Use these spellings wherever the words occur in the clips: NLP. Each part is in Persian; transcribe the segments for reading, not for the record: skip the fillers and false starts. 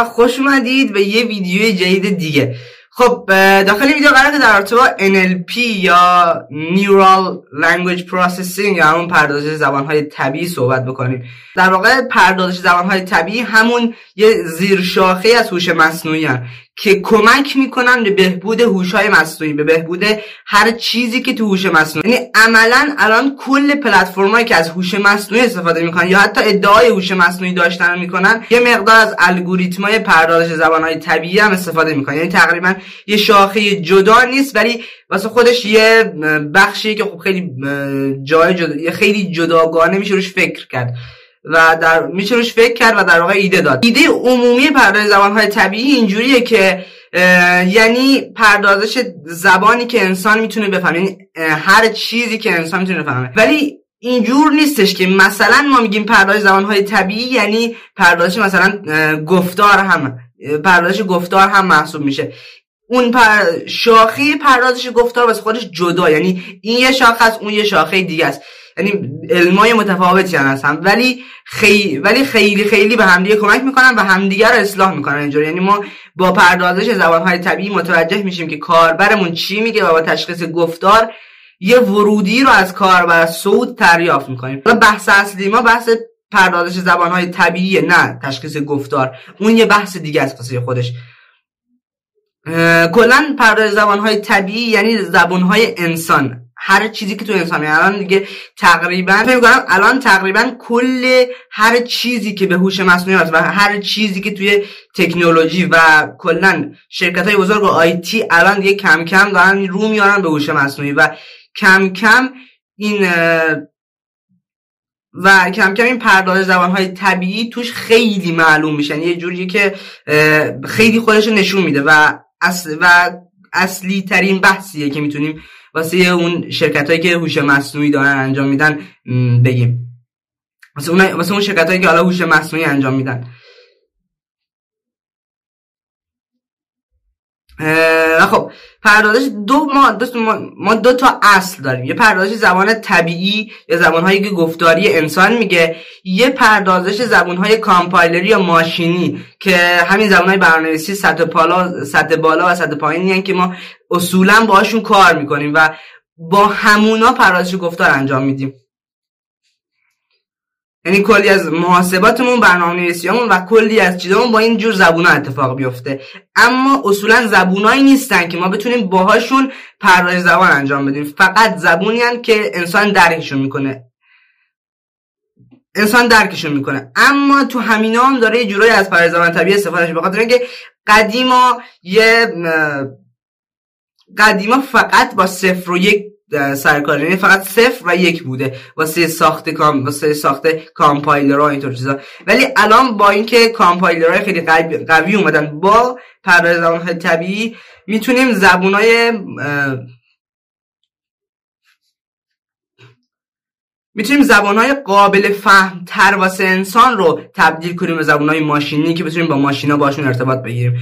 و خوش اومدید به یه ویدیو جدید دیگه. خب داخل ویدیو قراره که در ارتباط NLP یا Neural Language Processing یا همون پردازش زبانهای طبیعی صحبت بکنیم. در واقع پردازش زبانهای طبیعی همون یه زیرشاخه از هوش مصنوعی هست که کمک میکنن به بهبود هوش‌های مصنوعی، به بهبود هر چیزی که تو هوش مصنوعی، یعنی عملاً الان کل پلتفرمایی که از هوش مصنوعی استفاده میکنن یا حتی ادعای هوش مصنوعی داشتن رو میکنن، یه مقدار از الگوریتم‌های پردازش زبان‌های طبیعی هم استفاده میکنن. یعنی تقریباً یه شاخه جدا نیست، ولی واسه خودش یه بخشی که خب خیلی جای جدا، خیلی جداگانه میشه روش فکر کرد و میشه روش فکر کرد و در واقع ایده داد. ایده عمومی پردازش زبانهای طبیعی اینجوریه که یعنی پردازش زبانی که انسان میتونه بفهمه، یعنی هر چیزی که انسان میتونه بفهمه. ولی اینجور نیستش که مثلا ما میگیم پردازش زبانهای طبیعی یعنی پردازش مثلا پردازش گفتار هم محسوب میشه. اون شاخه پردازش گفتار واسه خودش جدا، یعنی این یه شاخه است، اون یه شاخه دیگه است، یعنی علمای متفاوتی هستن ولی خیلی به همدیگه کمک میکنن و همدیگه رو اصلاح میکنن اینجوری. یعنی ما با پردازش زبانهای طبیعی متوجه میشیم که کاربرمون چی میگه و با تشخیص گفتار یه ورودی رو از کاربر صوت دریافت میکنیم. بحث اصلی ما بحث پردازش زبانهای طبیعی، نه تشخیص گفتار، اون یه بحث دیگه از قصه خودش. کلا پردازش زبانهای طبیعی یعنی زبانهای انسان، هر چیزی که تو انسانه. الان دیگه تقریبا فکر می‌کنم الان تقریبا کل هر چیزی که به هوش مصنوعی و هر چیزی که توی تکنولوژی و کلا شرکت‌های بزرگ آیتی الان دیگه کم کم دارن رو میارن به هوش مصنوعی و کم کم این پردازش زبانهای طبیعی توش خیلی معلوم میشن، یه جوری که خیلی خودش نشون میده و اصلی ترین بحثیه که میتونیم واسه اون شرکتایی که هوش مصنوعی دارن انجام میدن بگیم، واسه اون شرکتایی که حالا هوش مصنوعی انجام میدن. خب پردازش ما دو تا اصل داریم، یه پردازش زبان طبیعی یا زبانهایی که گفتاری انسان میگه، یه پردازش زبانهای کامپایلری یا ماشینی که همین زبانهای برنامه‌نویسی سطح بالا و سطح پایینی هستن که ما اصولا باهاشون کار میکنیم و با همونا پردازش گفتار انجام میدیم. یعنی کلی از محاسباتمون، برنامه‌نویسیامون و کلی از چیزامون با این جور زبونا اتفاق بیفته، اما اصولا زبونایی نیستن که ما بتونیم باهاشون پردازش زبان انجام بدیم، فقط زبونی هستن که انسان درکشون میکنه. اما تو همینا هم داره یه جورایی از پردازش زبان طبیعی استفاده میشه، بخاطر اینکه قدیما فقط با 0 و 1 سرکار، یعنی فقط 0 و 1 بوده واسه ساخت کامپایلرها اینطور چیزا. ولی الان با اینکه کامپایلرهای خیلی قوی اومدن با پردازش زبانهای طبیعی میتونیم زبانهای قابل فهم تر واسه انسان رو تبدیل کنیم به زبانهای ماشینی که بتونیم با ماشینا باشون ارتباط بگیریم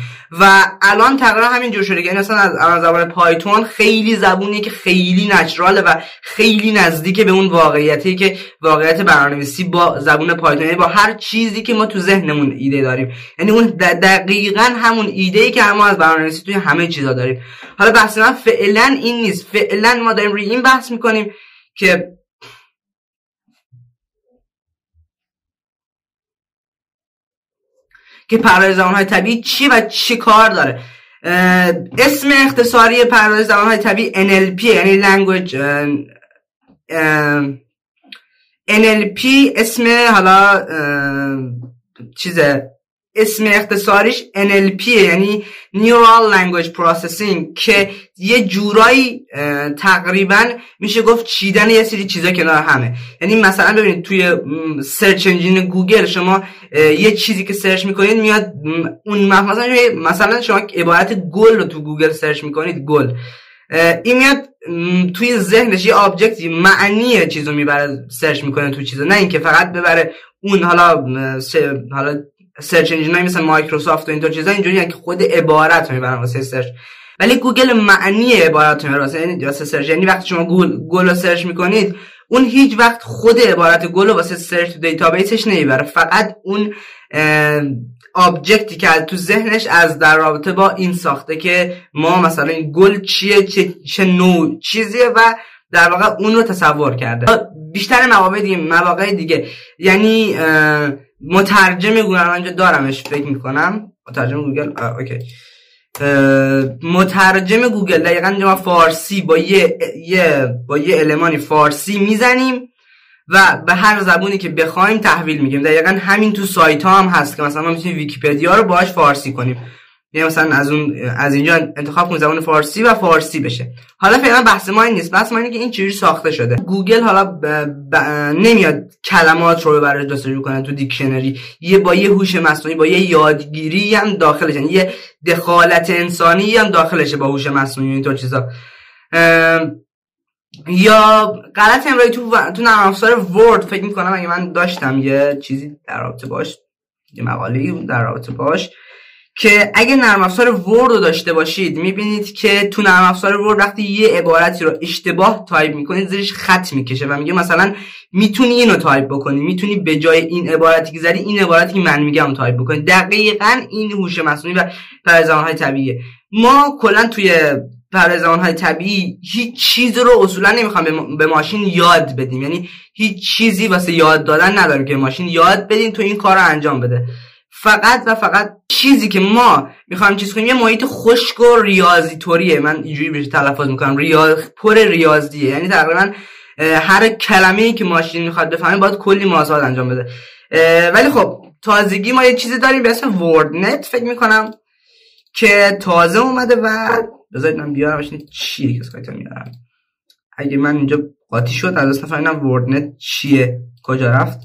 و الان تقریبا همینجور شده. یعنی اصلا از زبان پایتون خیلی زبونیه که خیلی نچراله و خیلی نزدیک به اون واقعیتی که واقعیت برنامه‌نویسی با زبان پایتون، یعنی با هر چیزی که ما تو ذهنمون ایده داریم، یعنی اون دقیقاً همون ایده‌ای که ما از برنامه‌نویسی توی همه چیزا داریم. حالا بحث من فعلا این نیست، فعلا ما داریم روی این بحث می‌کنیم که پردازش زبانهای طبیعی چی و چی کار داره. اسم اختصاری پردازش زبانهای طبیعی NLP یعنی NLP اسم، حالا چیزه، اسم اختصاریش NLP یعنی Neural Language Processing که یه جورایی تقریبا میشه گفت چیدن یه سری چیزا کنار همه. یعنی مثلا ببینید توی سرچ انجین گوگل شما یه چیزی که سرچ میکنید میاد اون مثلا شما عبارت گل رو تو گوگل سرچ میکنید، گل، این میاد توی ذهنش یه آبجکتی معنی چیزو میبره سرچ میکنه تو چیزا، نه اینکه فقط ببره اون حالا سرچ انجینای مثل مایکروسافت و اینطور چیزا اینجوریه که خود عبارت رو میبرن واسه سرچ، ولی گوگل معنی عبارت رو میبره واسه سرچ. یعنی وقتی شما گل رو سرچ میکنید اون هیچ وقت خود عبارت گل رو واسه سرچ تو دیتابیسش نمیبره، فقط اون آبجکتی که تو ذهنش از در رابطه با این ساخته که ما مثلا این گل چیه، چه نوع چیزیه و در واقع اون رو تصور کرده. بیشتر مواقع دیگه یعنی مترجم گوگل، من اینجا دارمش فکر میکنم، مترجم گوگل اوکی، مترجم گوگل دقیقاً ما فارسی با یه المانی فارسی میزنیم و به هر زبونی که بخوایم تحویل میگیم. دقیقاً همین تو سایت ها هم هست که مثلا ما میتونیم ویکی‌پدیا رو باهاش فارسی کنیم، یعنی مثلا از اینجا انتخاب کنیم زبان فارسی و فارسی بشه. حالا فعلا بحث ما این نیست، بحث ما اینه که این چجوری ساخته شده. گوگل حالا نمیاد کلمات رو براش جستجو کنه تو دیکشنری، با یه هوش مصنوعی، با یه یادگیری هم داخلش، یعنی یه دخالت انسانی هم داخلشه با هوش مصنوعی این طور چیزا. یا غلط امروزی تو نرم افزار ورد فکر میکنم، اگه من داشتم یه چیزی در رابطه باش، یه مقاله در رابطه باش، که اگه نرم افزار ورد رو داشته باشید میبینید که تو نرم افزار ورد وقتی یه عبارتی رو اشتباه تایپ میکنید زیرش خط میکشه و میگه مثلا میتونی اینو تایپ بکنی، میتونی به جای این عبارتی که زدی این عبارتی که من میگم تایپ بکنی. دقیقاً این هوش مصنوعی و پرزبان‌های طبیعیه. ما کلا توی پرزبان‌های طبیعی هیچ چیز رو اصولا نمیخوام به ماشین یاد بدیم، یعنی هیچ چیزی واسه یاد دادن نداریم که ماشین یاد بدیم تو این کارو انجام بده. فقط و فقط چیزی که ما میخوایم چیز کنیم یه محیط خشک و ریاضی طوریه، من اینجوری بهش تلفظ میکنم، پر ریاضیه، یعنی تقریبا هر کلمه‌ای که ماشین میخواد بفهمه باید کلی مازاد انجام بده. ولی خب تازگی ما یه چیزی داریم به اسم وردنت فکر میکنم که تازه اومده و بذارید من بیارمش. چیه که میارم اگه من اینجا قاطی شد از اصلا فهمیدم وردنت چیه، کجا رفت.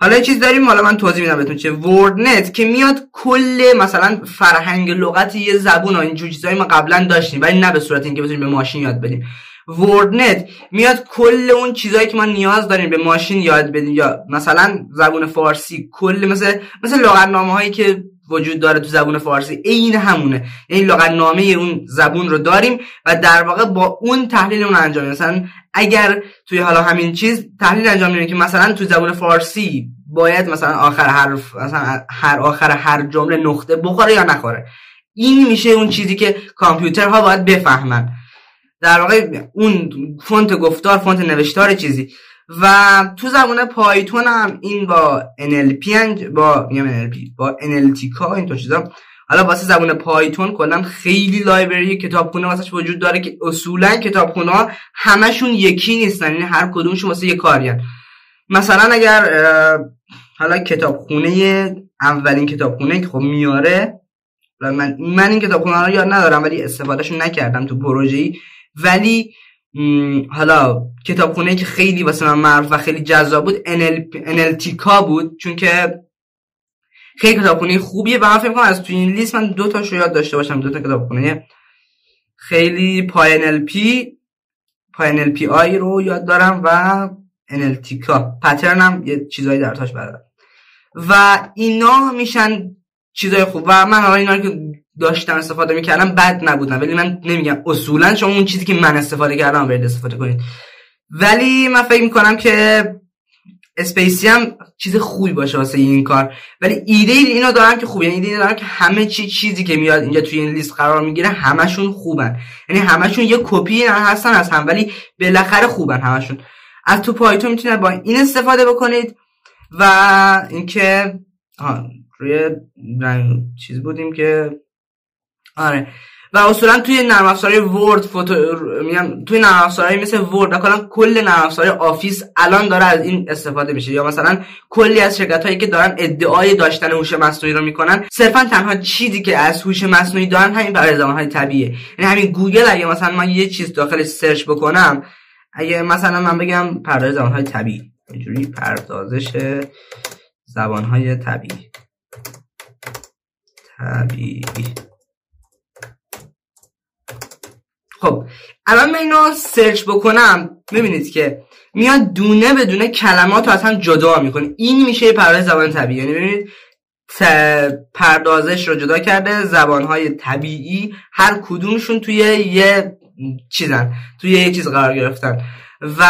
حالا یه چیز داریم، حالا من توضیح میدم بهتون چه وردنت، که میاد کل مثلا فرهنگ لغت یه زبون و این جور چیزایی ما قبلا داشتیم ولی نه به صورت اینکه بتونیم به ماشین یاد بدیم. وردنت میاد کل اون چیزایی که ما نیاز داریم به ماشین یاد بدیم، یا مثلا زبون فارسی کل مثلا لغتنامه هایی که وجود داره تو زبون فارسی این همونه، یعنی لغتنامه اون زبون رو داریم و در واقع با اون تحلیل اون انجام میدیم. مثلا اگر توی حالا همین چیز تحلیل انجام میدیم که مثلا تو زبون فارسی باید مثلا آخر حرف، مثلا آخر هر جمله نقطه بخوره یا نخوره، این میشه اون چیزی که کامپیوترها باید بفهمن در واقع، اون فونت گفتار، فونت نوشتار چیزی. و تو زبان پایتون هم این با NLP این تو چیزا. حالا واسه زبان پایتون کلا خیلی لایبرری کتابخونه واسش وجود داره که اصولا کتابخونه ها همشون یکی نیستن، یعنی هر کدومشون واسه یه کارین. مثلا اگر حالا کتابخونه، اولین کتابخونه که خب میاره، من این کتابخونه رو یاد ندارم ولی استفادهشون نکردم تو پروژه‌ای، ولی حالا کتابخونه که خیلی واسه من معروف و خیلی جذاب بود NLTK بود، چون که خیلی کتابخونه خوبیه و من فکر می‌کنم از تو این لیست من 2 تاش رو یاد داشته باشم، 2 تا کتابخونه خیلی پای NLP رو یاد دارم و NLTK پترنم یه چیزایی در تاش بردارم و اینا میشن چیزای خوب. و من حالا اینا که داشتم استفاده میکردم بد نبودن، ولی من نمیگم اصولا شما اون چیزی که من استفاده کردم برید استفاده کنید، ولی من فکر میکنم که اسپیسی هم چیز خوبی باشه واسه این کار. ولی ایده اینو دارم که خوبه، یعنی ایده اینو دارم که همه چیزی که میاد اینجا توی این لیست قرار میگیره همشون خوبن، یعنی همشون یه کپی هستن از هم ولی بالاخره خوبن همشون. از تو پایتون میتونید با این استفاده بکنید. و اینکه روی چیز بودیم که آره، و اصولا توی نرم افزارهای ورد توی نرم افزارهای مثل ورد مثلا کل نرم افزارهای آفیس الان داره از این استفاده میشه، یا مثلا کلی از شرکتایی که دارن ادعای داشتن هوش مصنوعی رو میکنن صرفا تنها چیزی که از هوش مصنوعی دارن همین پرزبان‌های طبیعیه. یعنی همین گوگل اگه مثلا من یه چیز داخلش سرچ بکنم، اگه مثلا من بگم پردازش زبان‌های طبیعی، اینجوری پردازش زبان‌های طبیعی، خب الان من اینو سرچ بکنم میبینید که میاد دونه به دونه کلمات رو از هم جدا میکنه. این میشه پردازش زبان طبیعی، یعنی ببینید پردازش رو جدا کرده، زبان‌های طبیعی هر کدومشون توی یه چیزن، توی یه چیز قرار گرفتن. و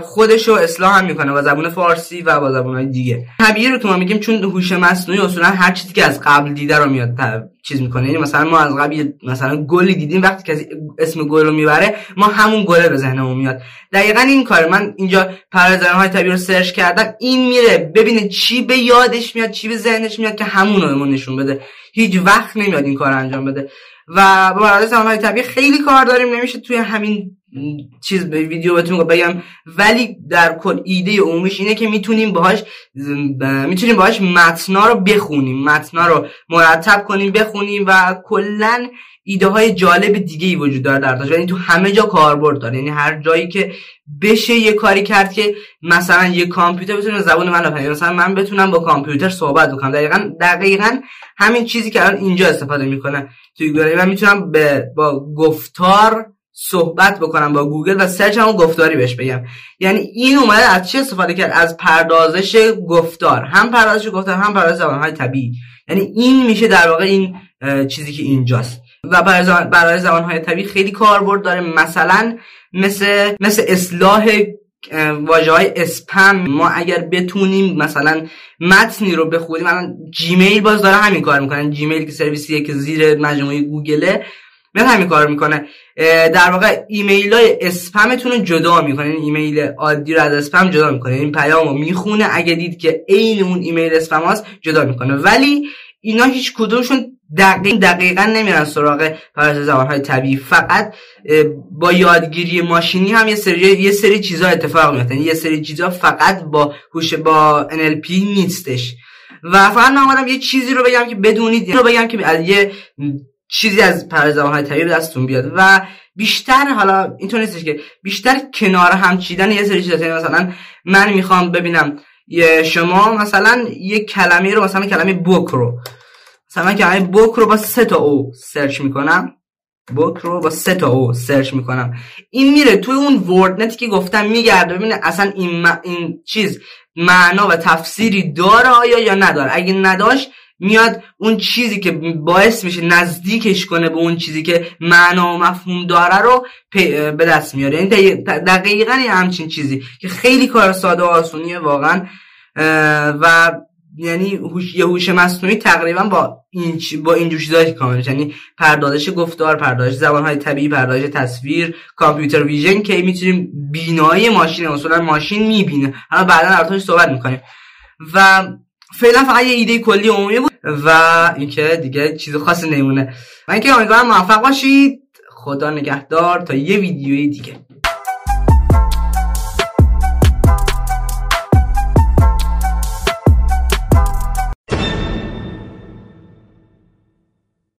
خودشو اصلاح هم میکنه با زبان فارسی و با زبانهای دیگه. طبیعیه رو تو ما میگیم چون هوش مصنوعی اصولا هر چیزی که از قبل دیده رو میاد چیز میکنه. یعنی مثلا ما از قبل مثلا گلی دیدیم، وقتی کسی اسم گل رو میبره ما همون گله به ذهنمون میاد. دقیقاً این کار من اینجا پرازدارهای طبیعی رو سرچ کردم، این میره ببینه چی به یادش میاد، چی به ذهنش میاد که همون رو بهمون نشون بده. هیچ وقت نمیاد این کار انجام بده و با پرازدارهای طبیعی خیلی کار داریم، نمیشه توی همین چیز به ویدیو بهتون بگم، ولی در کل ایده عمومیش اینه که میتونیم باهاش متنا رو بخونیم، متنا رو مرتب کنیم، بخونیم و کلا ایده های جالب دیگه ای وجود داره در داشت. یعنی تو همه جا کاربرد داره، یعنی هر جایی که بشه یه کاری کرد که مثلا یه کامپیوتر بتونه زبان منو بفهمه، مثلا من بتونم با کامپیوتر صحبت بکنم. دقیقاً همین چیزی که الان اینجا استفاده میکنه توی گوگل. من میتونم با گفتار صحبت بکنم با گوگل و سرچ همون گفتاری بهش بگم. یعنی این اومده از چه استفاده کرد؟ از پردازش گفتار، هم پردازش گفتار هم پردازش زبان‌های طبیعی. یعنی این میشه در واقع این چیزی که اینجاست و برای زبان‌های طبیعی خیلی کاربرد داره. مثلا مثل اصلاح واژه‌های اسپم، ما اگر بتونیم مثلا متنی رو بخونیم، الان جیمیل باز داره همین کار میکنه. جیمیل که سرویسیه که زیر مجموعه گوگله من همین کار میکنه. در واقع ایمیل های اسپمتون رو جدا میکنه، این ایمیل عادی رو از اسپم جدا میکنه. این پیام رو میخونه، اگه دید که عین اون ایمیل اسپم هست جدا میکنه. ولی اینا هیچ کدومشون دقیقاً نمیرن سراغ پردازش زبانهای طبیعی. فقط با یادگیری ماشینی هم یه سری چیزا اتفاق میفته، یه سری چیزا فقط با NLP نیستش. و فقط من اومدم یه چیزی رو بگم که بدونید، رو بگم که از یه چیزی از پردازهای طبیعی دستتون بیاد و بیشتر حالا اینطور نیستش که بیشتر کنار هم چیدن یه سری چیزا. مثلا من میخوام ببینم شما مثلا یک کلمه رو، مثلا کلمه بوک رو، با 3 تا O سرچ میکنم، بوک رو با 3 تا O سرچ میکنم، این میره توی اون وردنتی که گفتم میگرده ببینه اصلا این چیز معنا و تفسیری داره آیا یا نداره. اگه نداشت میاد اون چیزی که باعث میشه نزدیکش کنه به اون چیزی که معنا و مفهوم داره رو به دست میاره. یعنی دقیقاً همچین چیزی که خیلی کار ساده و آسونیه واقعا. و یعنی هوش مصنوعی تقریبا با این جور چیزایی کامله، یعنی پردازش گفتار، پردازش زبانهای طبیعی، پردازش تصویر، کامپیوتر ویژن که میتونیم بینایی ماشین، اصولا ماشین میبینه، حالا بعدا در موردش صحبت میکنیم. و فعلا فقط یه ایده کلی عمومی بود و اینکه دیگه چیز خاصی نمونه. من که امیدوارم موفق باشید. خدا نگهدار تا یه ویدیوی دیگه.